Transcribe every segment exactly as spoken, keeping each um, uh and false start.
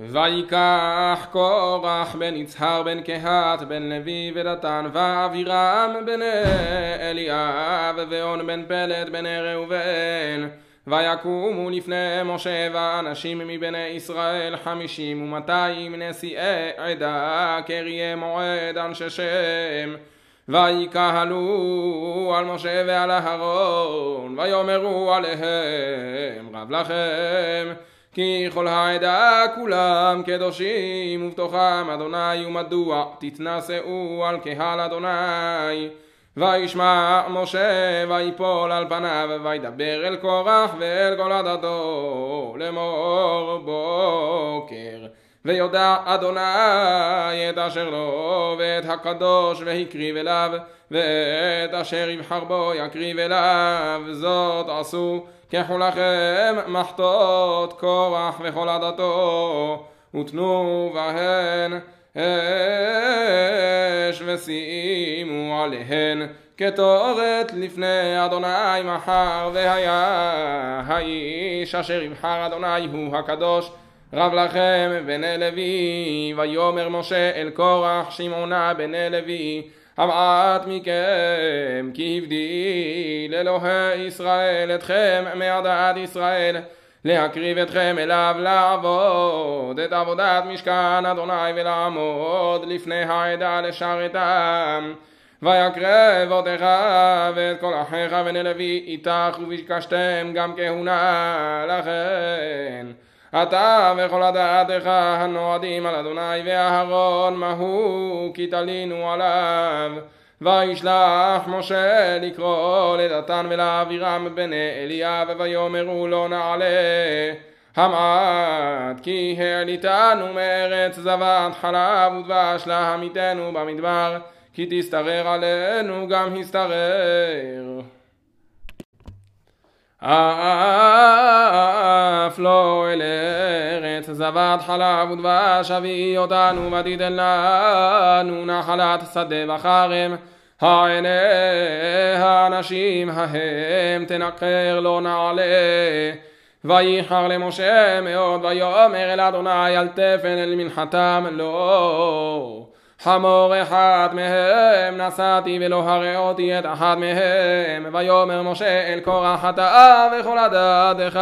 ויקח קורח בן יצהר בן קהת בן לוי ודתן ואבירם בן אליאב ואון בן פלט בן ראובן ויקומו לפני משה ואנשים מבני ישראל חמישים ומאתיים נשיאי עדה קריי מועד אנשי שם ויקהלו על משה ועל אהרון ויאמרו עליהם רב לכם כי כל העדה כולם קדושים ובתוכם אדוני ומדוע תתנשאו על קהל אדוני וישמע משה ויפול על פניו וידבר אל קורח ואל כל עדתו לאמור בוקר ויודע אדוני את אשר לו ואת הקדוש והקריב אליו ואת אשר יבחר בו יקריב אליו זאת עשו קחו לכם מחטות קורח וכל עדתו ותנו בהן אש ושימו עליהן כתורת לפני אדוני מחר והיה האיש אשר יבחר אדוני הוא הקדוש רב לכם בני לוי ויאמר משה אל קורח שמעונה בני לוי המעט מכם כי הבדיל אלוהי ישראל אתכם מעדת ישראל להקריב אתכם אליו לעבוד את עבודת משכן אדוני ולעמוד לפני העדה לשרתם ויקרב אותך ואת כל אחיך בני לוי איתך וביקשתם גם כהונה לכן אתה וכל עדתך הנועדים על אדוני ואהרון מהו כי תלינו עליו וישלח משה לקרוא לדתן ולאבירם בני אליאב ויאמרו לא נעלה המעט כי העליתנו מארץ זבת חלב ודבש להמיתנו במדבר כי תשתרר עלינו גם השתרר אף לא אל ארץ זבת חלב ודבש הביא אותנו ותיתן לנו נחלת שדה וחרם העיני האנשים ההם תנקר לא נעלה וייחר למשה מאוד ויאמר אל אדוני אל תפן אל מנחתם לא חמור אחד מהם נשאתי ולא הראותי את אחד מהם ויאמר משה אל קורח אתה וכל עדתך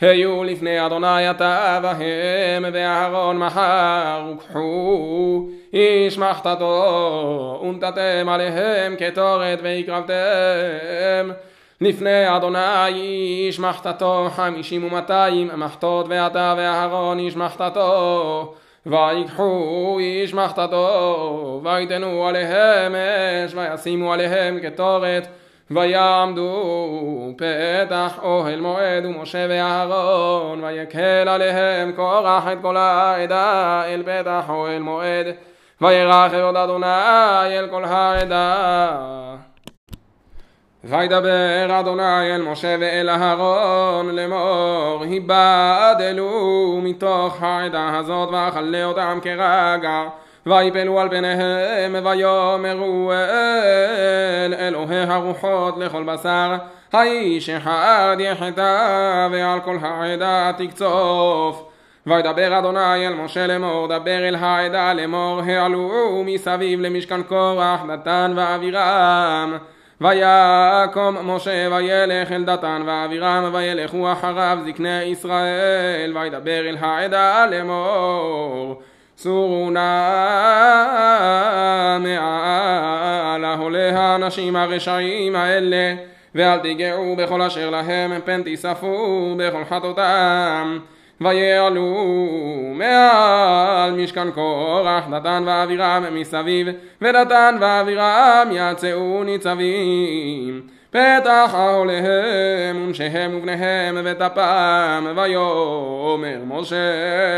היו לפני אדוני אתה והם ואהרון מחר וקחו איש מחתתו ונתתם עליהם כתורת והקרבתם לפני אדוני איש מחתתו חמישים ומאתיים מחתות ואתה ואהרון איש מחתתו ויקחו איש מחתתו ויתנו עליהם אש וישימו עליהם כתורת ויעמדו פתח אוהל מועד ומשה ואהרון ויקהל עליהם קורח את כל העדה אל פתח אוהל מועד וירח את אדוני אל כל העדה וידבר אדוני אל משה ואל אהרון לאמור היבדלו מתוך העדה הזאת ואכלה אותם כרגע ויפלו על פניהם ויאמרו אל אלוהי הרוחות לכל בשר האיש אחד יחטא ועל כל העדה תקצוף וידבר אדוני אל משה לאמור דבר אל העדה לאמור העלו מסביב למשכן קורח דתן ואבירם ויקום משה וילך אל דתן ואבירם וילכו אחריו זקני ישראל וידבר אל העדה לאמור צורו נא מעל אהלי האנשים הרשעים האלה ואל תיגעו בכל אשר להם פן תיספו בכל חטאתם ויעלו מעל משכן קורח דתן ואבירם מסביב ודתן ואבירם יצאו ניצבים פתח אהליהם ונשיהם ובניהם וטפם ויאמר משה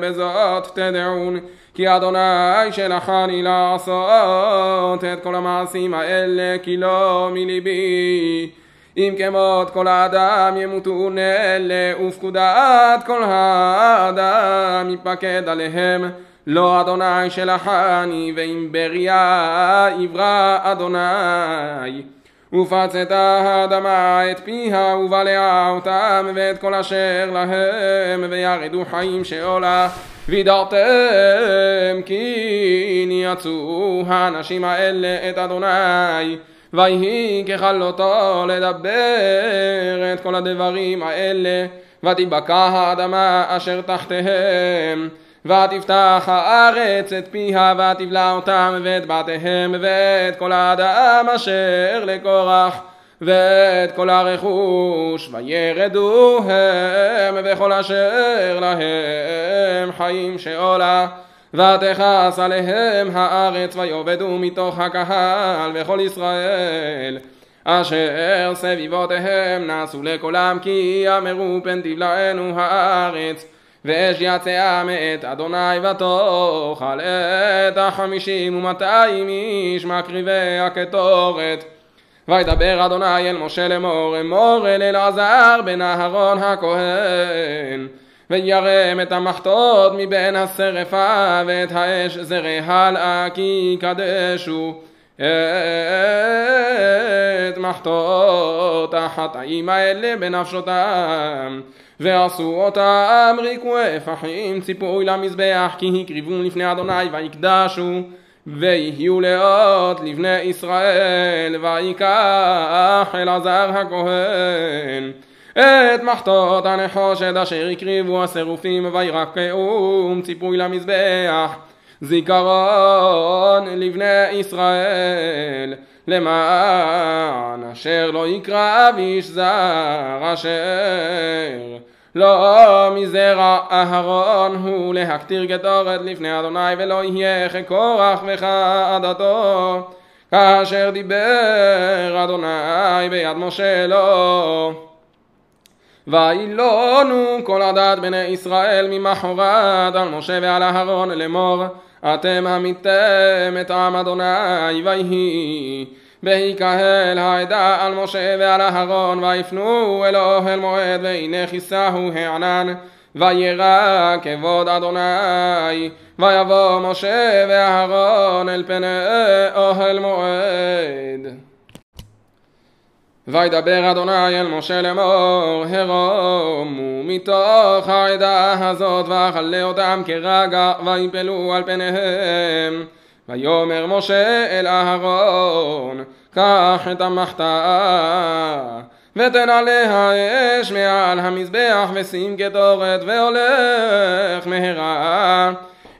בזאת תדעון כי אדוני שלחני לעשות את כל המעשים האלה כי לא מליבי אם כמות כל האדם ימותון אלה ופקודת כל האדם יפקד עליהם לא אדוני שלחני ואם בריאה יברא אדוני ופצתה האדמה את פיה ובלעה אותם ואת כל אשר להם וירדו חיים שאולה וידעתם כי ניצו האנשים האלה את אדוני ויהי ככלותו לדבר את כל הדברים האלה ותבקע האדמה אשר תחתיהם ותפתח הארץ את פיה ותבלע אותם ואת בתיהם ואת כל האדם אשר לקורח ואת כל הרכוש וירדו הם וכל אשר להם חיים שאולה ותכס עליהם הארץ ויובדו מתוך הקהל וכל ישראל אשר סביבותיהם נעשו לכולם כי אמרו פן תבלענו הארץ ואש יצאה מאת אדוני ותאכל את החמישים ומאתיים איש מקריבי הקטורת. וידבר אדוני אל משה לאמור אמור אל אלעזר בן אהרון הכהן וירם את המחטות מבין השרפה ואת האש זרי הלאה כי קדשו את מחטות החטאים האלה בנפשותם ועשו אותם ריקוי פחים ציפוי למזבח כי הקריבו לפני אדוני ויקדשו ויהיו לאות לבני ישראל ויקח אלעזר הכהן את מחטות הנחושת אשר הקריבו הסירופים וירקעו ציפוי למזבח זיכרון לבני ישראל למען אשר לא יקרב איש זר אשר לא מזרע אהרון הוא להקטיר קטורת לפני אדוני ולא יהיה כקורח וכעדתו כאשר דיבר אדוני ביד משה לו וילונו כל עדת בני ישראל ממחרת על משה ועל אהרון לאמור אתם המיתם את עם אדוני ויהי בהיקהל העדה על משה ועל אהרון ויפנו אל אוהל מועד והנה כיסהו הענן וירא כבוד אדוני ויבוא משה ואהרון אל פני אוהל מועד. וידבר אדוני אל משה לאמור הרמו מתוך העדה הזאת ואכלה אותם כרגע ויפלו על פניהם ויאמר משה אל אהרון קח את המחתה ותן עליה אש מעל המזבח ושים קטורת והולך מהרה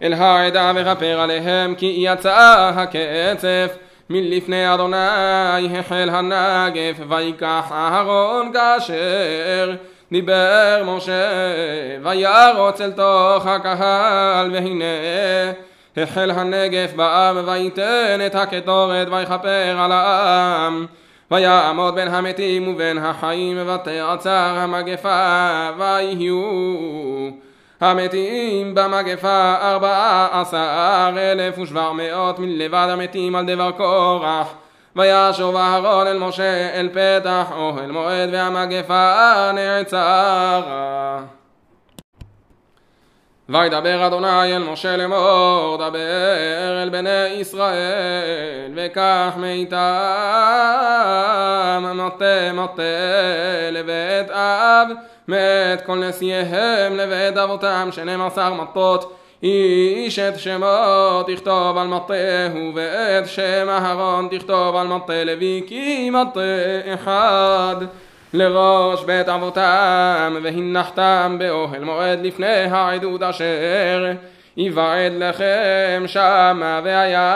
אל העדה וכפר עליהם כי יצא הקצף מלפני אדוני החל הנגף ויקח אהרון כאשר דיבר משה וירוץ אל תוך הקהל והנה החל הנגף בעם ויתן את הקטורת ויכפר על העם ויעמוד בין המתים ובין החיים ותעצר המגפה ויהיו המתים במגפה ארבעה עשר אלף ושבע מאות מלבד המתים על דבר קורח וישוב אהרון אל משה אל פתח אוהל מועד והמגפה נעצרה. וידבר אדוני אל משה לאמור דבר אל בני ישראל וקח מאיתם מטה מטה לבית אב מאת כל נשיאיהם לבית אבותם שנים עשר מטות איש את שמו תכתוב על מטהו ואת שם אהרון תכתוב על מטה לוי כי מטה אחד לראש בית אבותם והנחתם באוהל מועד לפני העדות אשר יוועד לכם שמה והיה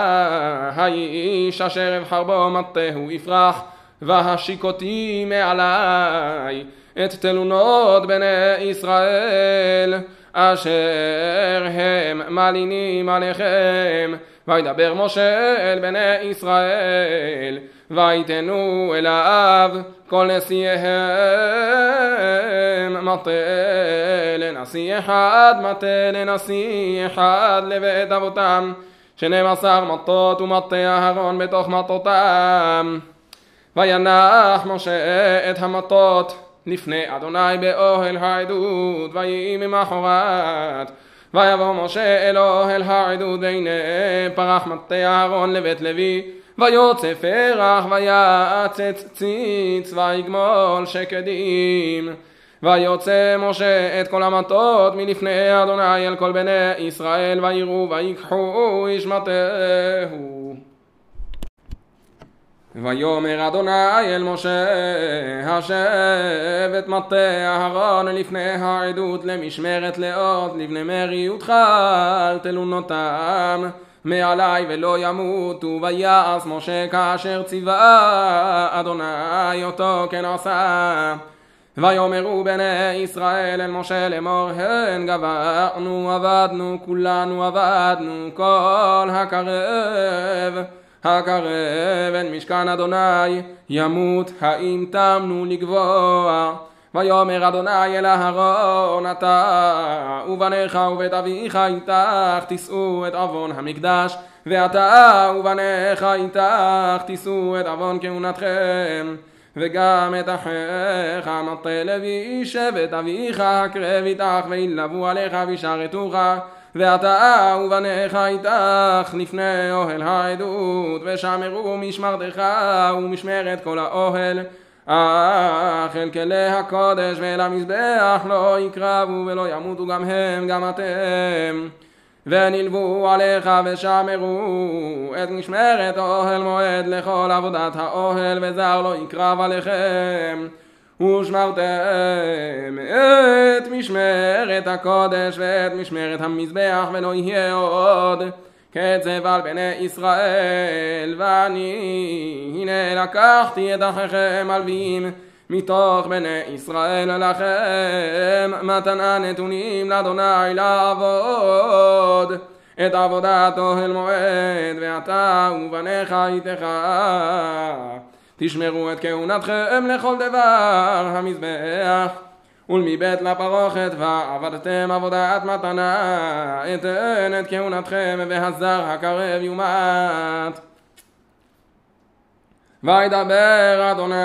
האיש אשר אבחר בו מטהו יפרח והשיקותי מעלי את תלונות בני ישראל אשר הם מלינים עליכם. וידבר משה אל בני ישראל ויתנו אליו כל נשיאיהם מטה לנשיא אחד מטה לנשיא אחד לבית אבותם שנים עשר מטות ומטה אהרון בתוך מטותם. וינח משה את המטות לפני אדוני באוהל העדות ויהי ממחרת ויבוא משה אל אוהל העדות והנה פרח מטה אהרון לבית לוי ויוצא פרח ויעצץ ציץ ויגמול שקדים. ויוצא משה את כל המטות מלפני אדוני אל כל בני ישראל ויראו ויקחו איש מטהו. ויאמר אדוני אל משה השב את מטה אהרון לפני העדות למשמרת לאות לבני מריותך אל תלונותם מעלי ולא ימותו. ויעש משה כאשר ציווה אדוני אותו כן עשה. ויאמרו בני ישראל אל משה לאמור הן גברנו עבדנו כולנו עבדנו כל הקרב הקרב אל משכן אדוני ימות האם תמנו לגבוה. ויאמר אדוני אל אהרון אתה ובניך ובית אביך איתך תישאו את עוון המקדש ואתה ובניך איתך תישאו את עוון כהונתכם וגם את אחיך מטה לוי שבט אביך הקרב איתך וילבו עליך וישרתוך ואתה ובניך איתך לפני אוהל העדות ושמרו משמרתך ומשמרת כל האוהל אך אל כלי הקודש ואל המזבח לא יקרבו ולא ימותו גם הם גם אתם ונלבו עליך ושמרו את משמרת אוהל מועד לכל עבודת האוהל וזר לא יקרב עליכם ושמרתם את משמרת הקודש ואת משמרת המזבח ולא יהיה עוד קצב על בני ישראל. ואני הנה לקחתי את אחיכם הלווים מתוך בני ישראל לכם מתנה נתונים לאדוני לעבוד את עבודת אוהל מועד ואתה ובניך איתך תשמרו את כהונתכם לכל דבר המזבח ולמבית לפרוכת ועבדתם עבודת מתנה אתן את כהונתכם והזר הקרב יומת. וידבר אדוני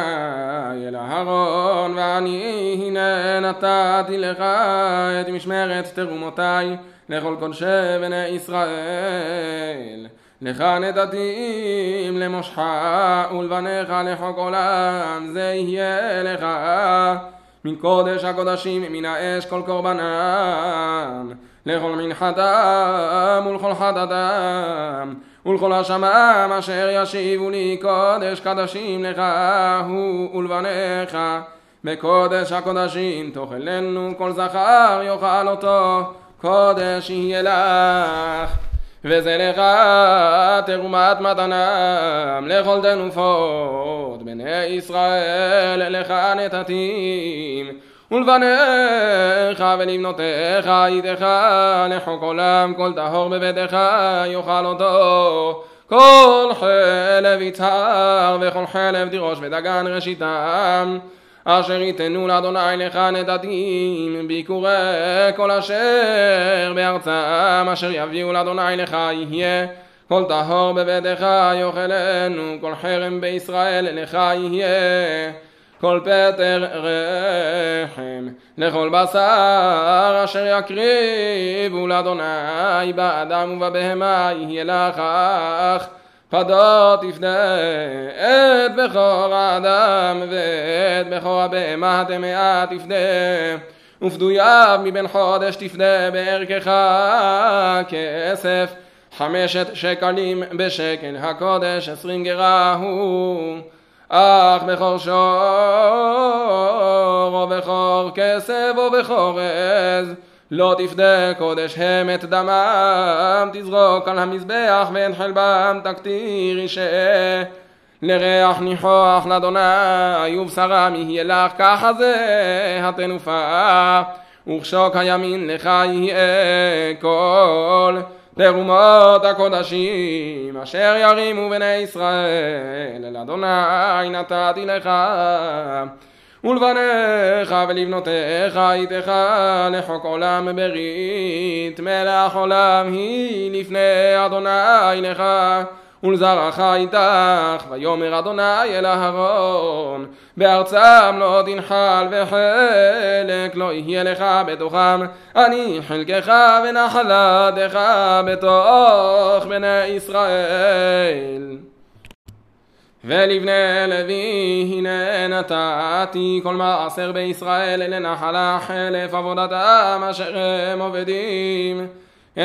אל אהרון ואני הנה נתתי לך את משמרת תרומותי לכל קודשי בני ישראל לך נתתים למושך ולבניך לחוק עולם זה יהיה לך מן קודש הקודשים מן האש כל קורבנם לכל מנחתם ולכל חטאתם ולכל השמם אשר ישיבו לי קודש קדשים לך הוא ולבניך בקודש הקודשים תאכלנו כל זכר יאכל אותו קודש יהיה לך וזה לך תרומת מתנה לכל תנופות בני ישראל לך נתתים ולבניך ולבנותיך איתך לחוק עולם כל טהור בביתך יאכל אותו כל חלב יצהר וכל חלב תירוש ודגן ראשיתם אשר יתנו לאדוני לך נתתים ביקורי כל אשר בארצם אשר יביאו לאדוני לך יהיה כל טהור בביתך יאכלנו כל חרם בישראל לך יהיה כל פטר רחם לכל בשר אשר יקריבו לאדוני באדם ובבהמה יהיה לך אך פדות יפדה את בכור האדם ואת בכור הבהמה הטמאה תפדה ופדויו מבין חודש תפדה בערכך כסף חמשת שקלים בשקל הקודש עשרים גרה הוא אך בכור שור או בכור כסף או בכור עז לא תפדה קודש הם את דמם תזרוק על המזבח ואת חלבם תקטיר אישה לריח ניחוח לאדוני ובשרם יהיה לך ככה זה התנופה וכשוק הימין לך יהיה כל תרומות הקודשים אשר ירימו בני ישראל אל אדוני נתתי לך ולבניך ולבנותיך איתך לחוק עולם ברית מלך עולם היא לפני אדוני לך ולזרעך איתך. ויאמר אדוני אל אהרון בארצם לא תנחל וחלק לא יהיה לך בתוכם אני חלקך ונחלתך בתוך בני ישראל. ולבני לוי הנה נתתי כל מעשר בישראל לנחלה חלף עבודתם אשר הם עובדים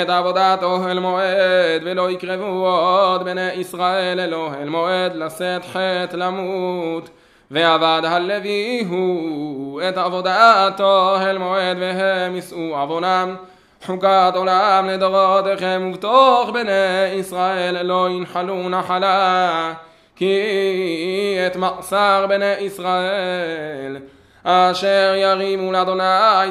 את עבודת אוהל מועד ולא יקרבו עוד בני ישראל אל אוהל מועד לשאת חטא למות ועבד הלוי הוא את עבודת אוהל מועד והם ישאו עוונם חוקת עולם לדורותיכם ובתוך בני ישראל לא ינחלו נחלה כי את מעשר בני ישראל אשר ירימו לאדוני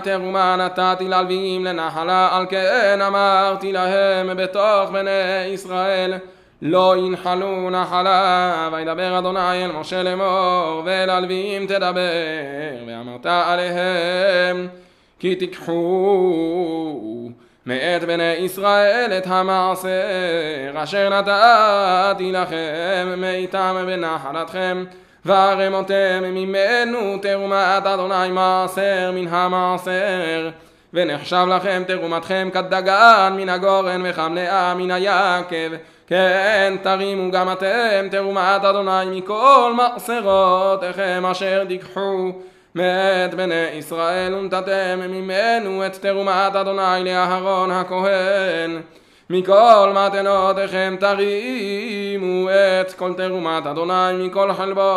תרומה נתתי ללוויים לנחלה על כן אמרתי להם בתוך בני ישראל לא ינחלו נחלה וידבר אדוני אל משה לאמור וללוויים תדבר ואמרת עליהם כי תיקחו מאת בני ישראל את המעשר אשר נתתי לכם מאיתם בנחלתכם והרמותם ממנו תרומת אדוני מעשר מן המעשר ונחשב לכם תרומתכם כדגן מן הגורן וחמלאה מן היקב כן תרימו גם אתם תרומת אדוני מכל מעשרותיכם אשר תיקחו מאת בני ישראל ונתתם ממנו את תרומת אדוני לאהרון הכהן מכל מתנותיכם תרימו את כל תרומת אדוני מכל חלבו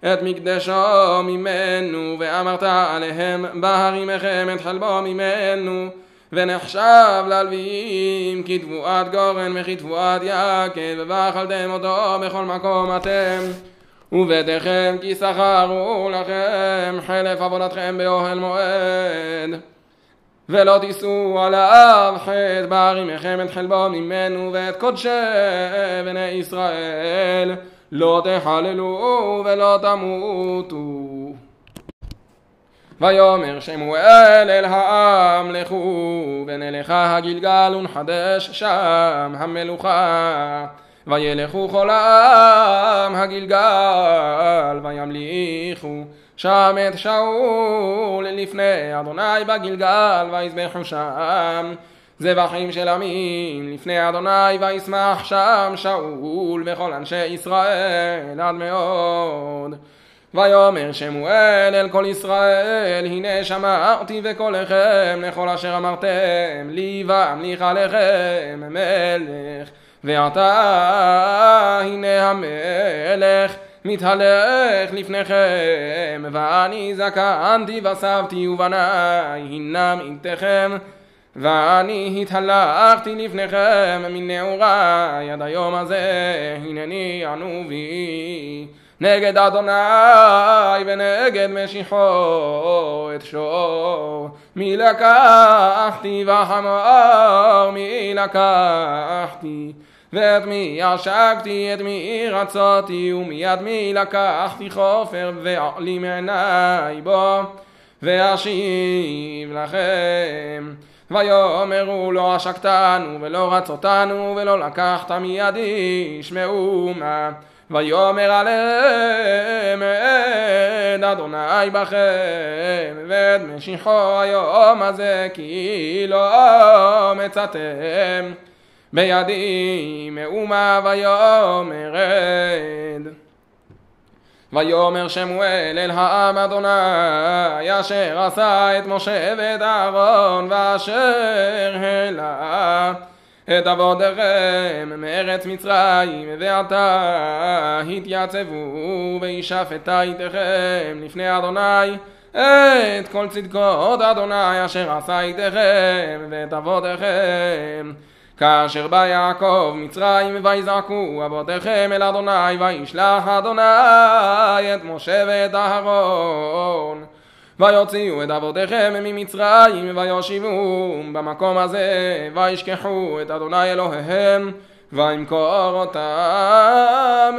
את מקדשו ממנו ואמרת עליהם בהרימכם את חלבו ממנו ונחשב ללוויים כתבואת גורן וכתבואת יקב ואכלתם אותו בכל מקום אתם וביתכם כי שכרו לכם חלף עבודתכם באוהל מועד ולא תישאו עליו חטא בהרימכם את חלבו ממנו ואת קודשי בני ישראל לא תחללו ולא תמותו ויאמר שמואל אל העם לכו ונלכה הגלגל ונחדש שם המלוכה וילכו כל העם הגלגל וימליכו שם את שאול לפני אדוני בגלגל ויזבחו שם זבחים של עמים לפני אדוני וישמח שם שאול וכל אנשי ישראל עד מאוד ויאמר שמואל אל כל ישראל הנה שמעתי וקולכם לכל אשר אמרתם לי ואמליך עליכם מלך ועתה הנה המלך מתהלך לפניכם ואני זקנתי וסבתי ובניי הינם איתכם ואני התהלכתי לפניכם מנעוריי עד היום הזה הנני ענובי נגד אדוני ונגד משיחו את שור מי לקחתי וחמור מי לקחתי ואת מי עשקתי את מי רצותי ומיד מי לקחתי חופר ועלים עיני בו ואשיב לכם ויאמרו לא עשקתנו ולא רצותנו ולא לקחת מידי שמעו מה ויאמר עליהם את אדוני בכם ואת משיחו היום הזה כי לא מצאתם בידי מאומה ויאמר עד ויאמר שמואל אל העם אדוני אשר עשה את משה ואת אהרון ואשר העלה את עבודכם מארץ מצרים ועתה התייצבו וישפטה איתכם לפני אדוני את כל צדקות אדוני אשר עשה איתכם ואת עבודכם כאשר בא יעקב מצרים ויזעקו אבותיכם אל אדוני וישלח אדוני את משה ואת אהרון ויוציאו את אבותיכם ממצרים ויושיבו במקום הזה וישכחו את אדוני אלוהיהם וימכור אותם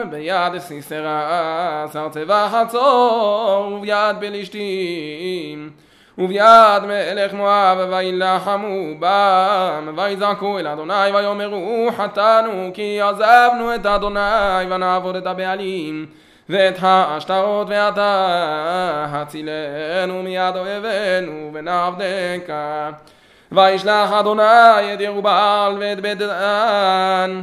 ביד סיסרא שר צבא חצור וביד פלישתים וביד מלך מואב וילחמו בם ויזעקו אל אדוני ויאמרו חטאנו כי עזבנו את אדוני ונעבוד את הבעלים ואת השטרות ואתה הצילנו מיד אויבינו ונעבדך וישלח אדוני את ירבעל ואת בית דן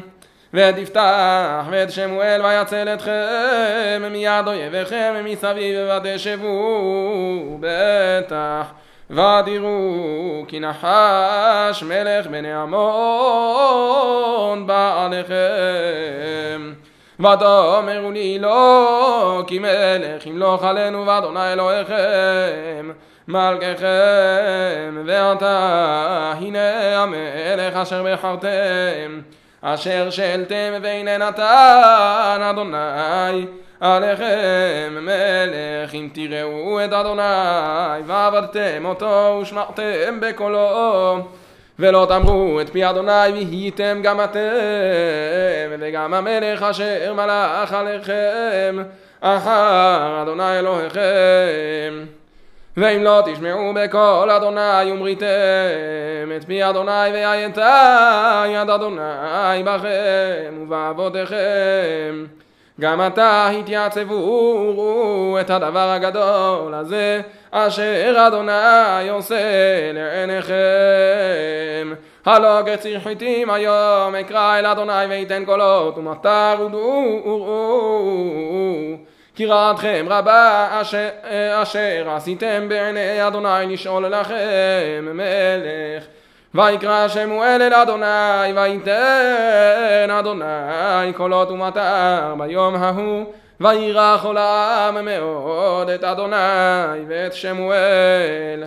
ותפתח ואת שמואל ויצל אתכם מיד אויביכם מסביב ותשבו בטח ותראו כי נחש מלך בני עמון בא עליכם. ותאמרו לי לא כי מלך ימלוך עלינו ואדוני אלוהיכם מלככם. ועתה הנה המלך אשר בחרתם אשר שאלתם והנה נתן אדוני עליכם מלך. אם תראו את אדוני ועבדתם אותו ושמעתם בקולו ולא תמרו את פי אדוני והייתם גם אתם וגם המלך אשר מלך עליכם אחר אדוני אלוהיכם. ואם לא תשמעו בקול אדוני ומריתם את פי אדוני והייתה יד אדוני בכם ובעבודכם גם עתה התייצבו וראו את הדבר הגדול הזה אשר אדוני עושה לעיניכם. הלא קציר חיתים היום אקרא אל אדוני ויתן קולות ומטר ודעו וראו כי רעתכם רבה אשר, אשר עשיתם בעיני אדוני לשאול לכם מלך. ויקרא שמואל אל אדוני ויתן אדוני קולות ומטר ביום ההוא וירא כל העם מאוד את אדוני ואת שמואל.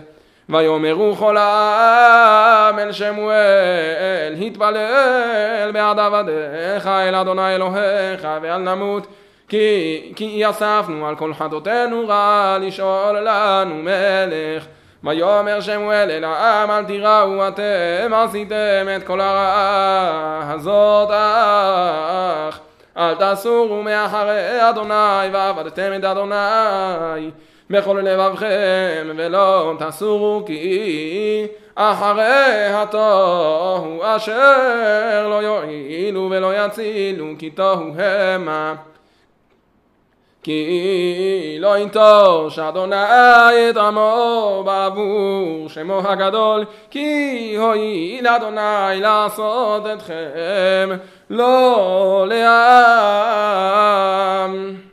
ויאמרו כל העם אל שמואל התפלל בעד עבדיך אל אדוני אלוהיך ואל נמות כי, כי יספנו על כל חטאותינו רע לשאול לנו מלך. ויאמר שמואל אל העם אל תיראו אתם עשיתם את כל הרעה הזאת אך אל תסורו מאחרי אדוני ועבדתם את אדוני בכל לבבכם ולא תסורו כי אחרי התוהו אשר לא יועילו ולא יצילו כי תוהו המה. כי לא ינטוש אדוני את עמו בעבור שמו הגדול כי הואיל אדוני לעשות אתכם לא לעם.